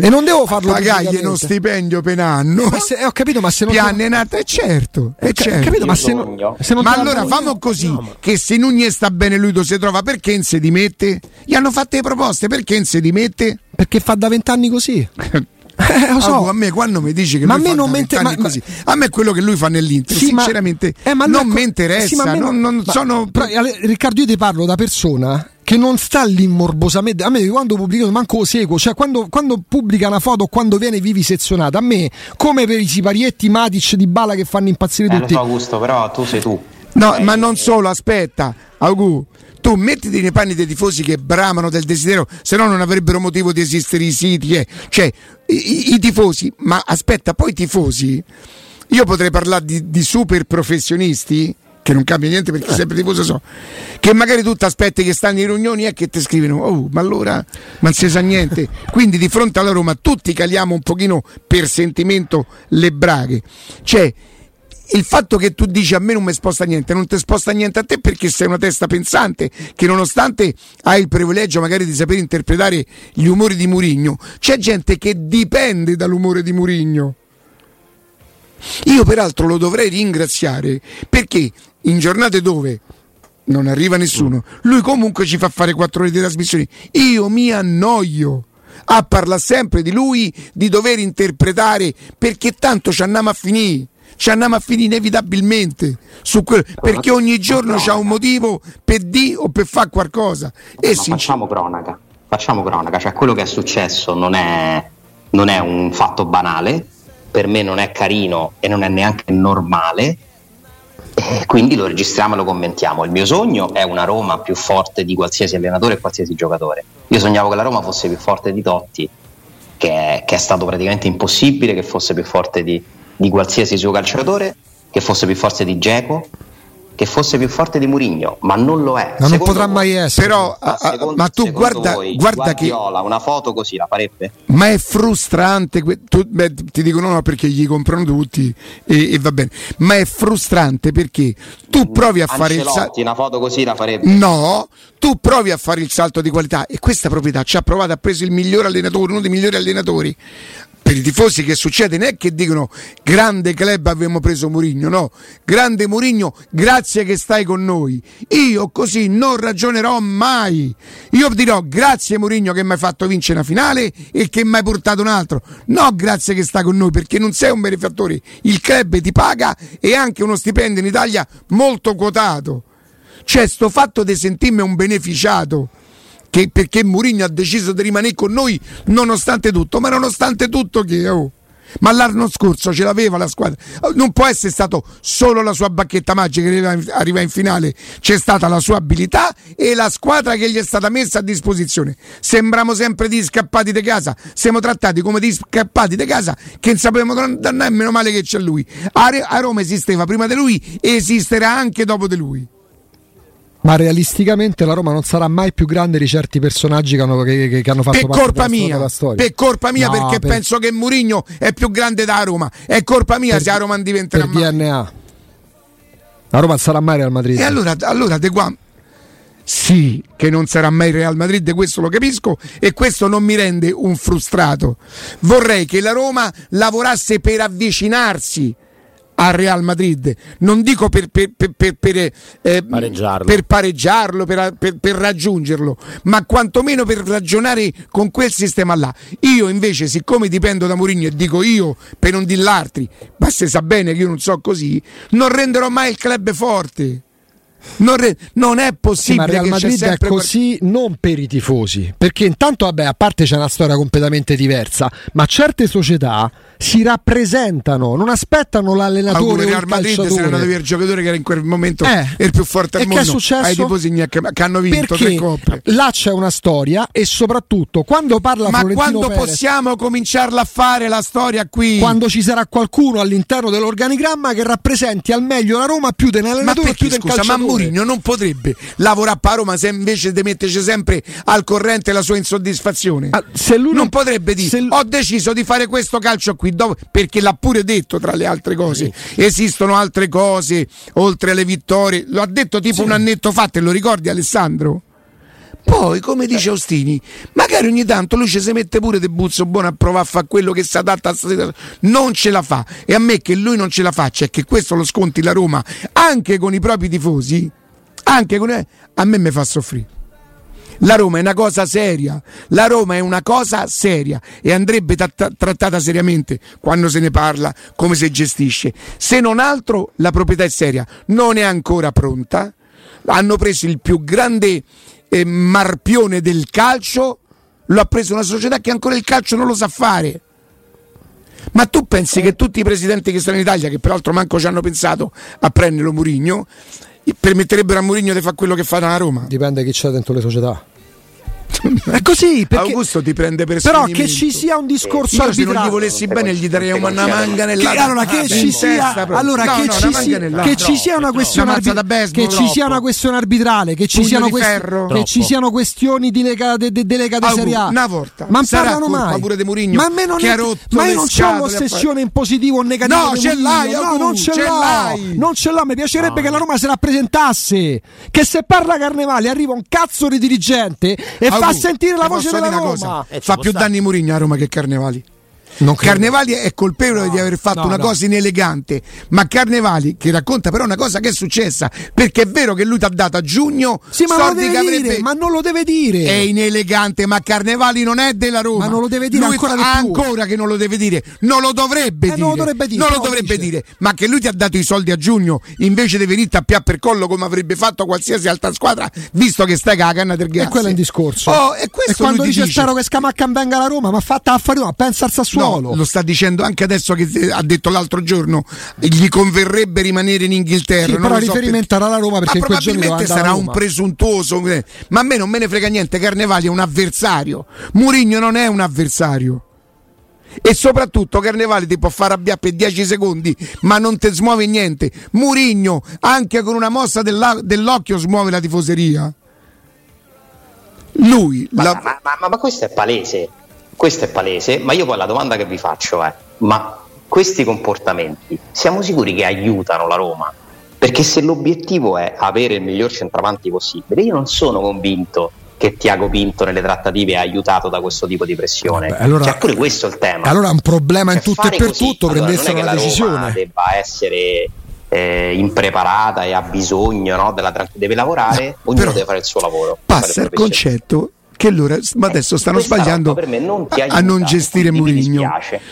E non devo farlo pagagli uno stipendio per anno. Ho capito, ma se non pianne nata è certo, capito, ma se non, ma allora famo così, no, che se non gli sta bene lui dove si trova, perché non si dimette? Gli hanno fatte le proposte, perché non si dimette? Perché fa da 20 anni così. A me quando mi dici che ma lui me fa non così, a me quello che lui fa nell'Inter sì, sinceramente non mi interessa, Riccardo, io ti parlo da persona che non sta lì morbosamente. A me quando pubblico manco lo seguo, cioè quando pubblica una foto o quando viene vivisezionata, a me come per i siparietti Matic di Bala che fanno impazzire tutti. Lo so, Augusto, però tu sei tu. No, ma non solo, aspetta, Augusto, tu mettiti nei panni dei tifosi che bramano del desiderio, se no non avrebbero motivo di esistere i siti, cioè i tifosi. Ma aspetta, poi i tifosi, io potrei parlare di super professionisti che non cambia niente perché sempre tifoso so, che magari tu ti aspetti che stanno in riunioni e che ti scrivono oh ma allora non si sa niente. Quindi di fronte alla Roma tutti caliamo un pochino per sentimento le braghe, cioè il fatto che tu dici a me non mi sposta niente, non ti sposta niente a te perché sei una testa pensante che nonostante hai il privilegio magari di sapere interpretare gli umori di Mourinho, c'è gente che dipende dall'umore di Mourinho. Io peraltro lo dovrei ringraziare perché in giornate dove non arriva nessuno, lui comunque ci fa fare 4 ore di trasmissione. Io mi annoio a parlare sempre di lui, di dover interpretare, perché tanto ci andiamo a finire inevitabilmente su quello, perché ogni giorno c'è un motivo per di o per fare qualcosa. E facciamo cronaca, cioè quello che è successo non è un fatto banale, per me non è carino e non è neanche normale, e quindi lo registriamo e lo commentiamo. Il mio sogno è una Roma più forte di qualsiasi allenatore e qualsiasi giocatore. Io sognavo che la Roma fosse più forte di Totti, che è stato praticamente impossibile, che fosse più forte di qualsiasi suo calciatore, che fosse più forte di Jago, che fosse più forte di Mourinho, ma non lo è. Ma non potrà mai essere. Però, ma tu guarda che una foto così la farebbe? Ma è frustrante. Ti dicono no perché gli comprano tutti e va bene. Ma è frustrante perché tu provi a fare il salto. Una foto così la farebbe? No, tu provi a fare il salto di qualità e questa proprietà ci ha provato, ha preso il miglior allenatore, uno dei migliori allenatori. Per i tifosi che succede non è che dicono grande club abbiamo preso Mourinho, no, grande Mourinho grazie che stai con noi, io così non ragionerò mai, io dirò grazie Mourinho che mi hai fatto vincere una finale e che mi hai portato un altro, no grazie che stai con noi perché non sei un benefattore, il club ti paga e anche uno stipendio in Italia molto quotato, cioè sto fatto di sentirmi un beneficiato. Che perché Mourinho ha deciso di rimanere con noi nonostante tutto, ma nonostante tutto che ma l'anno scorso ce l'aveva la squadra, non può essere stato solo la sua bacchetta magica che arriva in finale, c'è stata la sua abilità e la squadra che gli è stata messa a disposizione. Sembriamo sempre di scappati di casa, siamo trattati come di scappati di casa che non sapevamo andare, meno male che c'è lui. A Roma esisteva prima di lui e esisterà anche dopo di lui. Ma realisticamente la Roma non sarà mai più grande di certi personaggi che hanno fatto parte della storia. Per colpa mia, no, perché penso che Mourinho è più grande da Roma. È colpa mia se la Roma non diventerà mai. DNA. La Roma sarà mai Real Madrid. E allora De Guam. Sì, che non sarà mai Real Madrid, questo lo capisco e questo non mi rende un frustrato. Vorrei che la Roma lavorasse per avvicinarsi a Real Madrid, non dico pareggiarlo, per raggiungerlo, ma quantomeno per ragionare con quel sistema là. Io invece, siccome dipendo da Mourinho e dico io per non dir l'altri, ma se sa bene che io non so così, non renderò mai il club forte. Non è possibile, ma Real Madrid è così non per i tifosi, perché intanto vabbè, a parte c'è una storia completamente diversa, ma certe società si rappresentano, non aspettano l'allenatore. Real Madrid se ne è andato via il giocatore che era in quel momento il più forte al mondo, ai tifosi che hanno vinto perché 3 coppe. Là c'è una storia e soprattutto quando parla Florentino Perez, possiamo cominciarla a fare la storia qui? Quando ci sarà qualcuno all'interno dell'organigramma che rappresenti al meglio la Roma più dell'allenatore e più del calciatore. Mourinho non potrebbe lavorare a Roma se invece di metterci sempre al corrente la sua insoddisfazione. Se lui non potrebbe dire ho deciso di fare questo calcio qui dopo, perché l'ha pure detto tra le altre cose, esistono altre cose oltre alle vittorie, lo ha detto tipo un annetto fa, te lo ricordi Alessandro? Poi come dice Ostini, magari ogni tanto lui ci si mette pure de buzzo buono a provare a fare quello che si adatta a stasera, non ce la fa, e a me che lui non ce la faccia e che questo lo sconti la Roma anche con i propri tifosi, anche con a me mi fa soffrire. La Roma è una cosa seria, la Roma è una cosa seria e andrebbe trattata seriamente quando se ne parla, come si gestisce. Se non altro la proprietà è seria, non è ancora pronta, hanno preso il più grande e marpione del calcio, lo ha preso una società che ancora il calcio non lo sa fare. Ma tu pensi che tutti i presidenti che stanno in Italia, che peraltro manco ci hanno pensato a prenderlo Mourinho, permetterebbero a Mourinho di fare quello che fa la Roma? Dipende chi c'è dentro le società. È così, perché Augusto ti prende per però che ci sia un discorso arbitrario. Se non gli volessi bene gli darei una manga nell'altra. Allora che ci sia una questione arbitrale, che ci siano questioni di delegate serie A. Una volta. Ma parlano mai. Ma a me non c'è un'ossessione in positivo o negativo. No, ce l'hai, non ce l'hai. Non ce l'ho, mi piacerebbe che la Roma se rappresentasse, che se parla Carnevali arriva un cazzo di dirigente e fa sentire la voce della Roma. Fa più danni Mourinho a Roma che Carnevali. Carnevali è colpevole di aver fatto una cosa inelegante, ma Carnevali che racconta però una cosa che è successa, perché è vero che lui ti ha dato a giugno soldi che avrebbe, ma non lo deve dire, è inelegante, ma Carnevali non è della Roma, ma non lo deve dire, lui ancora che non lo deve dire, non lo dovrebbe dire, non lo dovrebbe dire, ma che lui ti ha dato i soldi a giugno invece di venire a pià per collo come avrebbe fatto qualsiasi altra squadra, visto che stai con la canna del gas, e quello è il discorso. E quando dice spero che Scamacca venga alla Roma, ma fatta affari, ma pensa al Sassuolo. No, lo sta dicendo anche adesso, che ha detto l'altro giorno gli converrebbe rimanere in Inghilterra, però riferimento alla Roma, perché ma probabilmente sarà un presuntuoso, ma a me non me ne frega niente. Carnevali è un avversario, Mourinho non è un avversario, e soprattutto Carnevali ti può far arrabbiare per 10 secondi ma non ti smuove niente. Mourinho anche con una mossa dell'occhio smuove la tifoseria. Lui ma questo è palese, ma io poi la domanda che vi faccio è: ma questi comportamenti siamo sicuri che aiutano la Roma? Perché se l'obiettivo è avere il miglior centravanti possibile, io non sono convinto che Tiago Pinto nelle trattative ha aiutato da questo tipo di pressione. Vabbè, allora, cioè, pure questo è il tema. Allora è un problema in tutto e per così, tutto, allora, prendessero una decisione. Roma debba essere impreparata e ha bisogno, no, della tranquillità, deve lavorare, no, ognuno però deve fare il suo lavoro. Passa il concetto che allora, ma adesso stanno sbagliando non a non gestire Mourinho.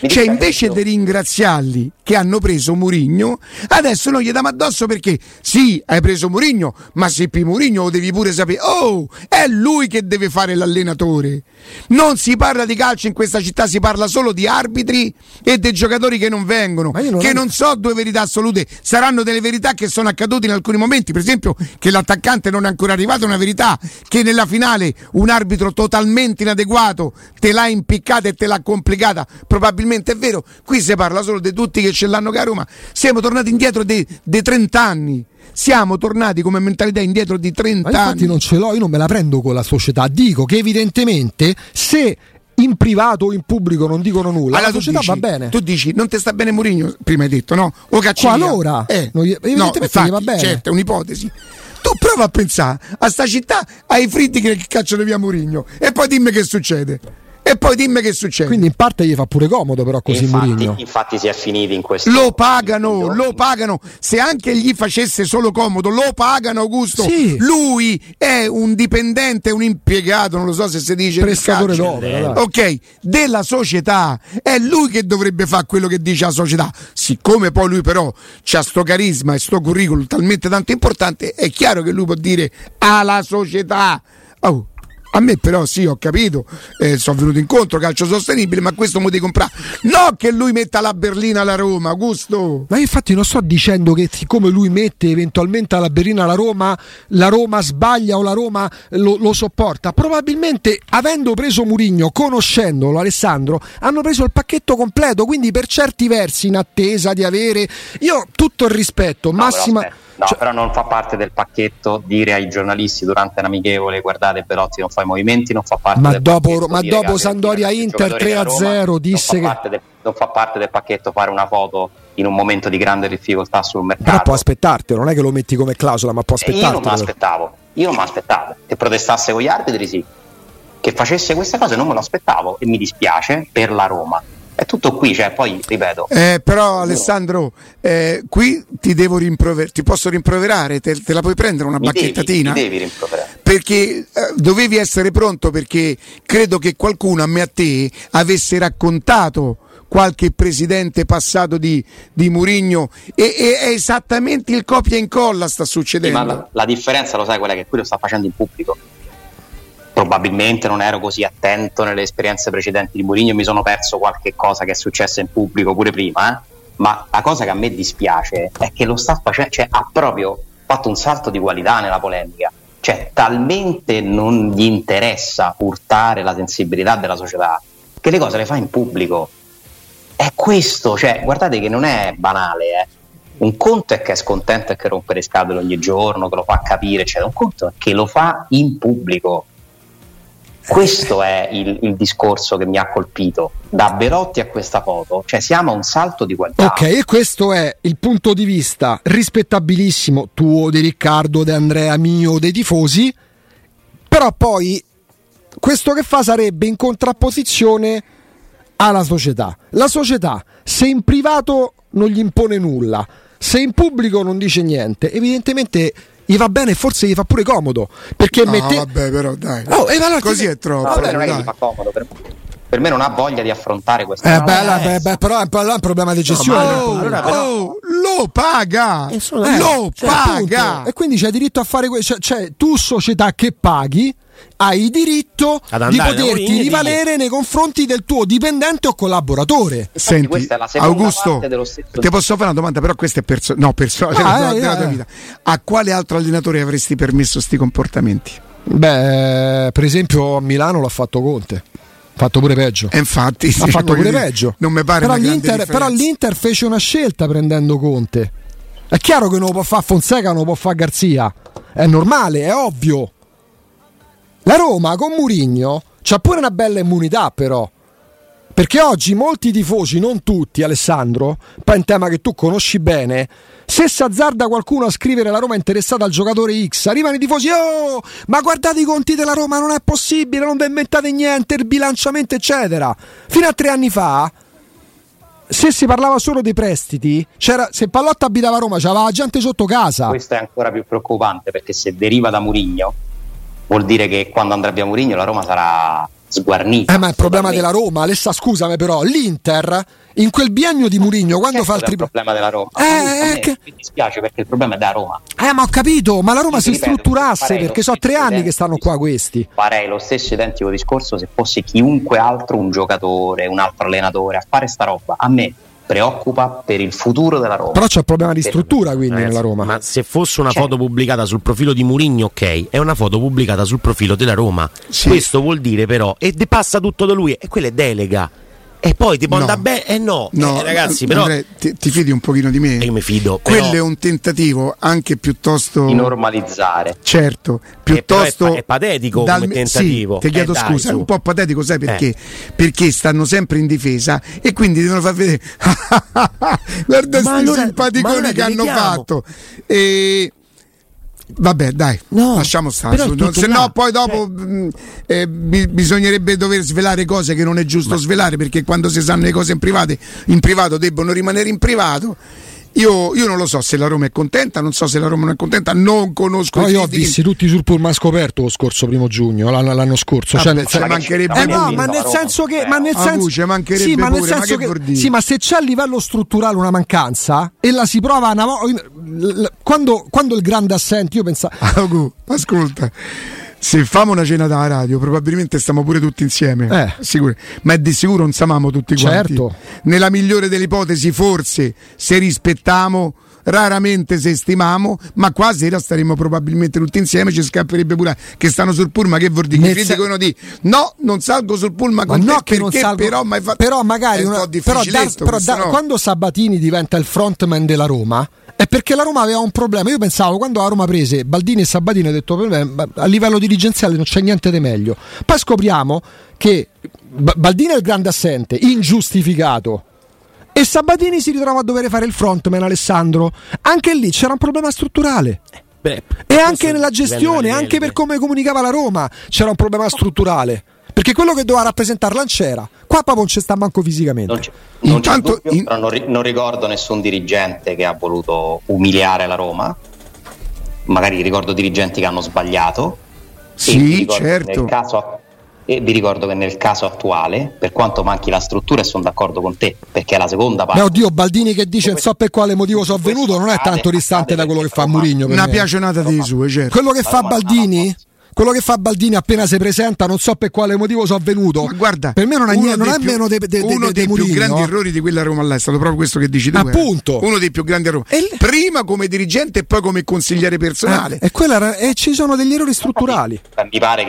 Cioè invece di ringraziarli che hanno preso Mourinho, adesso noi gli diamo addosso perché sì, hai preso Mourinho, ma se più Mourinho lo devi pure sapere. Oh, è lui che deve fare l'allenatore. Non si parla di calcio in questa città, si parla solo di arbitri e dei giocatori che non vengono, che non so due verità assolute. Saranno delle verità che sono accadute in alcuni momenti, per esempio che l'attaccante non è ancora arrivato è una verità, che nella finale un arbitro totalmente inadeguato te l'ha impiccata e te l'ha complicata, probabilmente è vero. Qui si parla solo di tutti che ce l'hanno che a Roma siamo tornati indietro dei 30 anni, siamo tornati come mentalità indietro di 30 anni. Infatti non ce l'ho, io non me la prendo con la società, dico che evidentemente se in privato o in pubblico non dicono nulla, allora, la società dici, va bene. Tu dici non ti sta bene Mourinho, prima hai detto no? O caccia via. Qualora evidentemente infatti, va bene. Certo, è un'ipotesi. Tu prova a pensare a sta città, ai Friedkin che cacciano via Mourinho e poi dimmi che succede. Quindi in parte gli fa pure comodo, però così Mourinho. Infatti si è finito in questo. Lo pagano. Se anche gli facesse solo comodo, lo pagano Augusto. Sì. Lui è un dipendente, un impiegato, non lo so se si dice pescatore d'opera. Ok, della società. È lui che dovrebbe fare quello che dice la società. Siccome poi lui però c'ha sto carisma e sto curriculum talmente tanto importante, è chiaro che lui può dire alla società: "Oh, a me però sì, ho capito, sono venuto incontro, calcio sostenibile, ma questo mo devi comprare". No, che lui metta la berlina alla Roma, Augusto. Ma infatti non sto dicendo che siccome lui mette eventualmente la berlina alla Roma, la Roma sbaglia o la Roma lo sopporta. Probabilmente avendo preso Mourinho, conoscendolo Alessandro, hanno preso il pacchetto completo, quindi per certi versi in attesa di avere, io tutto il rispetto, massima... No, cioè, però non fa parte del pacchetto dire ai giornalisti durante l'amichevole: "Guardate, Belotti non fa i movimenti", non fa parte del pacchetto. Ma dopo Sampdoria-Inter 3-0 disse che non fa parte del pacchetto fare una foto in un momento di grande difficoltà sul mercato. Però può aspettartelo, non è che lo metti come clausola, ma può aspettartelo. Io non mi aspettavo che protestasse con gli arbitri, sì, che facesse queste cose non me lo aspettavo e mi dispiace per la Roma. È tutto qui, cioè, poi ripeto. Però Alessandro, qui ti posso rimproverare, te la puoi prendere una bacchettatina? Mi devi rimproverare. Perché dovevi essere pronto, perché credo che qualcuno, a me a te, avesse raccontato qualche presidente passato di Mourinho e è esattamente il copia e incolla sta succedendo. Sì, ma la differenza, lo sai, quella che qui lo sta facendo in pubblico. Probabilmente non ero così attento nelle esperienze precedenti di Mourinho, mi sono perso qualche cosa che è successa in pubblico pure prima, ma la cosa che a me dispiace è che lo sta facendo, cioè ha proprio fatto un salto di qualità nella polemica, cioè talmente non gli interessa urtare la sensibilità della società che le cose le fa in pubblico. È questo, cioè guardate che non è banale, Un conto è che è scontento e che rompe le scatole ogni giorno, che lo fa capire, eccetera. Un conto è che lo fa in pubblico. Questo è il discorso che mi ha colpito, da Belotti a questa foto, cioè siamo a un salto di qualità. Ok, e questo è il punto di vista rispettabilissimo tuo, di Riccardo, di Andrea, mio, dei tifosi, però poi questo che fa sarebbe in contrapposizione alla società. La società, se in privato non gli impone nulla, se in pubblico non dice niente, evidentemente gli va bene e forse gli fa pure comodo, perché no, vabbè, però dai. Oh, allora così è troppo. No, vabbè, non è che gli fa comodo, per me non ha voglia di affrontare questa però è un problema di gestione. Lo paga. Paga. E quindi c'è diritto a fare questo, cioè tu società che paghi hai diritto di poterti rivalere nei confronti del tuo dipendente o collaboratore. Senti, Augusto, ti posso fare una domanda, però questa è della tua vita. A quale altro allenatore avresti permesso sti comportamenti? Beh, per esempio a Milano l'ha fatto Conte. fatto pure peggio. E infatti sì, ha fatto pure peggio. Non mi pare però l'Inter fece una scelta prendendo Conte. È chiaro che non lo può fare Fonseca, non lo può fare Garzia. È normale, è ovvio. La Roma con Mourinho c'ha pure una bella immunità, però, perché oggi molti tifosi, non tutti, Alessandro, poi è un tema che tu conosci bene, se si azzarda qualcuno a scrivere la Roma è interessata al giocatore X, arrivano i tifosi: oh, ma guardate i conti della Roma, non è possibile, non vi inventate niente, il bilanciamento eccetera. Fino a 3 anni fa, se si parlava solo dei prestiti, c'era, se Pallotta abitava a Roma c'aveva la gente sotto casa. Questo è ancora più preoccupante, perché se deriva da Mourinho vuol dire che quando andrà via Mourinho la Roma sarà sguarnita. Ma è il problema della Roma, Alessa, scusami, però l'Inter in quel biennio di Mourinho, quando fa il problema della Roma, mi dispiace perché il problema è da Roma. Ma ho capito, ma la Roma si strutturasse, perché so 3 anni che stanno qua questi. Farei lo stesso identico discorso se fosse chiunque altro, un giocatore, un altro allenatore a fare sta roba. A me preoccupa per il futuro della Roma. Però c'è un problema di struttura, quindi, ragazzi, nella Roma. Ma se fosse una foto pubblicata sul profilo di Mourinho, ok, è una foto pubblicata sul profilo della Roma. Sì. Questo vuol dire però, e passa tutto da lui, e quella è delega. E poi ti può andare bene? No, ragazzi, però Andrea, ti fidi un pochino di me? Io mi fido. Quello però è un tentativo anche piuttosto di normalizzare. Certo, piuttosto è patetico come tentativo. Sì, ti chiedo scusa, è un po' patetico, sai perché? Perché stanno sempre in difesa e quindi devono far vedere guarda sti simpaticoni che hanno fatto. E vabbè, dai, lasciamo stare, se no poi dopo bisognerebbe dover svelare cose che non è giusto svelare, perché quando si sanno le cose in privato debbono rimanere in privato. Io non lo so se la Roma è contenta, non so se la Roma non è contenta, non conosco. Io ho visto tutti sul Pullman scoperto lo scorso 1 giugno, l'anno scorso. Sì, ma se c'è a livello strutturale una mancanza e la si prova quando il grande assente, io pensavo. Ascolta, se famo una cena dalla radio probabilmente stiamo pure tutti insieme, sicuro. Ma è di sicuro non samamo tutti quanti. Certo. Nella migliore delle ipotesi forse se rispettiamo, raramente se stimiamo, ma qua sera staremo probabilmente tutti insieme, ci scapperebbe pure che stanno sul pullman, che vuol dire non salgo sul pullman con te, perché però magari quando Sabatini diventa il frontman della Roma è perché la Roma aveva un problema. Io pensavo, quando la Roma prese Baldini e Sabatini, ho detto a livello dirigenziale non c'è niente di meglio. Poi scopriamo che Baldini è il grande assente, ingiustificato, e Sabatini si ritrova a dover fare il frontman, Alessandro. Anche lì c'era un problema strutturale. E anche nella gestione, anche per come comunicava la Roma, c'era un problema strutturale. Perché quello che doveva rappresentare Lancera, qua proprio non ci sta manco fisicamente. Non ricordo nessun dirigente che ha voluto umiliare la Roma. Magari ricordo dirigenti che hanno sbagliato. Sì, certo. Vi ricordo che nel caso attuale, per quanto manchi la struttura, e sono d'accordo con te, perché è la seconda parte. Ma oddio, Baldini che dice non so per quale motivo sono venuto non è tanto distante da quello che fa Mourinho. Una piacionata dei suoi, certo. Quello che fa Baldini appena si presenta, non so per quale motivo sono venuto. Ma guarda, per me non è meno uno dei più grandi errori di quella Roma là è stato proprio questo che dici tu. Appunto. Uno dei più grandi errori. Prima come dirigente e poi come consigliere personale. Ci sono degli errori strutturali. Mi pare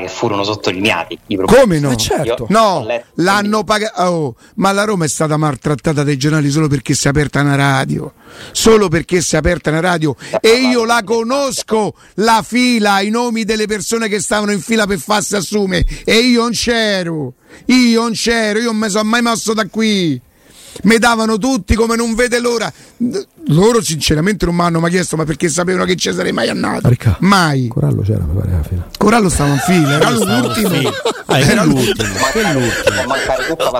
che furono sottolineati i problemi. Come no? Certo. No, l'hanno pagato. Ma la Roma è stata maltrattata dai giornali solo perché si è aperta una radio. E io la conosco la fila, i nomi delle persone che stavano in fila per farsi assumere, e io non c'ero, io non mi sono mai mosso da qui. Mi davano tutti come non vede l'ora. Loro sinceramente non mi hanno mai chiesto, ma perché sapevano che ci sarei mai andato. Ricca, mai. Corallo c'era, mi pare, alla fine. Corallo stava in fila, era l'ultimo. Era l'ultimo. Mancare tutta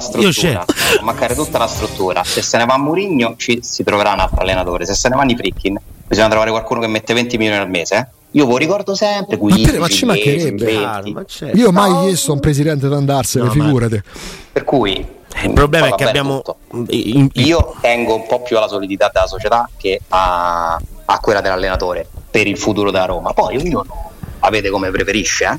la struttura. Se se ne va Mourinho si troverà un altro allenatore. Se se ne vanno i Friedkin, bisogna trovare qualcuno che mette 20 milioni al mese, Io lo ricordo sempre, ma ci mancherebbe. Io mai chiesto a un presidente di andarsene, figurate. Per cui il problema è che abbiamo io tengo un po' più alla solidità della società che a quella dell'allenatore per il futuro della Roma. Poi ognuno avete come preferisce,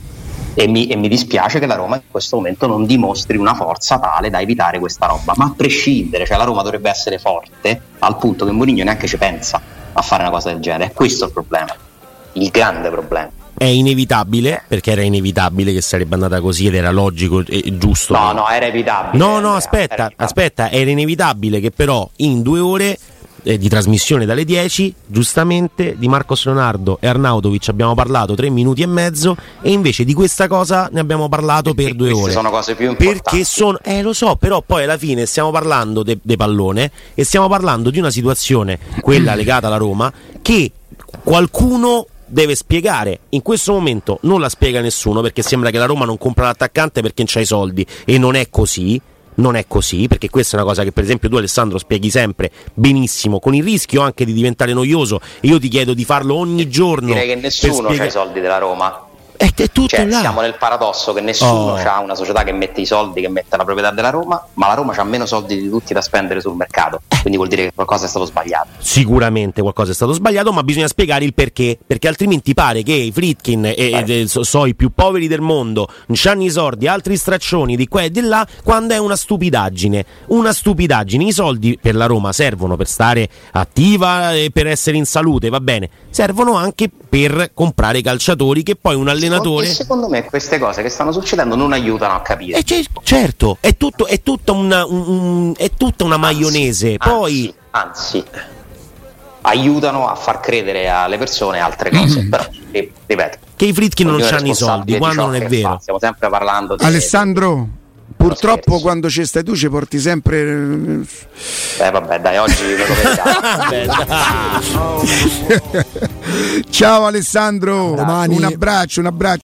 e mi dispiace che la Roma in questo momento non dimostri una forza tale da evitare questa roba, ma a prescindere, cioè la Roma dovrebbe essere forte al punto che Mourinho neanche ci pensa a fare una cosa del genere. Questo è il problema, il grande problema. è inevitabile, perché era inevitabile che sarebbe andata così ed era logico e giusto. No, era evitabile. No, aspetta, era inevitabile che però in 2 ore di trasmissione dalle 10, giustamente, di Marcos Leonardo e Arnautović abbiamo parlato 3 minuti e mezzo e invece di questa cosa ne abbiamo parlato per 2 ore. Sono cose più importanti. Perché sono, lo so, però poi alla fine stiamo parlando de pallone e stiamo parlando di una situazione, quella legata alla Roma, che qualcuno deve spiegare. In questo momento non la spiega nessuno, perché sembra che la Roma non compra l'attaccante perché non c'ha i soldi, e non è così, perché questa è una cosa che per esempio tu, Alessandro, spieghi sempre benissimo, con il rischio anche di diventare noioso. Io ti chiedo di farlo ogni giorno. Direi che nessuno ha i soldi della Roma. Siamo nel paradosso che nessuno ha una società che mette i soldi, che mette la proprietà della Roma, ma la Roma ha meno soldi di tutti da spendere sul mercato, quindi vuol dire che qualcosa è stato sbagliato. Sicuramente qualcosa è stato sbagliato, ma bisogna spiegare il perché, perché altrimenti pare che i Friedkin e i più poveri del mondo non hanno i soldi, altri straccioni di qua e di là, quando è una stupidaggine. I soldi per la Roma servono per stare attiva e per essere in salute, va bene, servono anche per comprare calciatori che poi un allenatore. Secondo me queste cose che stanno succedendo non aiutano a capire. Certo, è tutta una maionese. Anzi, aiutano a far credere alle persone altre cose. Però, ripeto, che i Friedkin non c'hanno i soldi, quando non è vero. Stiamo sempre parlando di Alessandro. Purtroppo scherzo. Quando ci stai tu ci porti sempre. Oggi me lo vediamo. Ciao Alessandro, un abbraccio.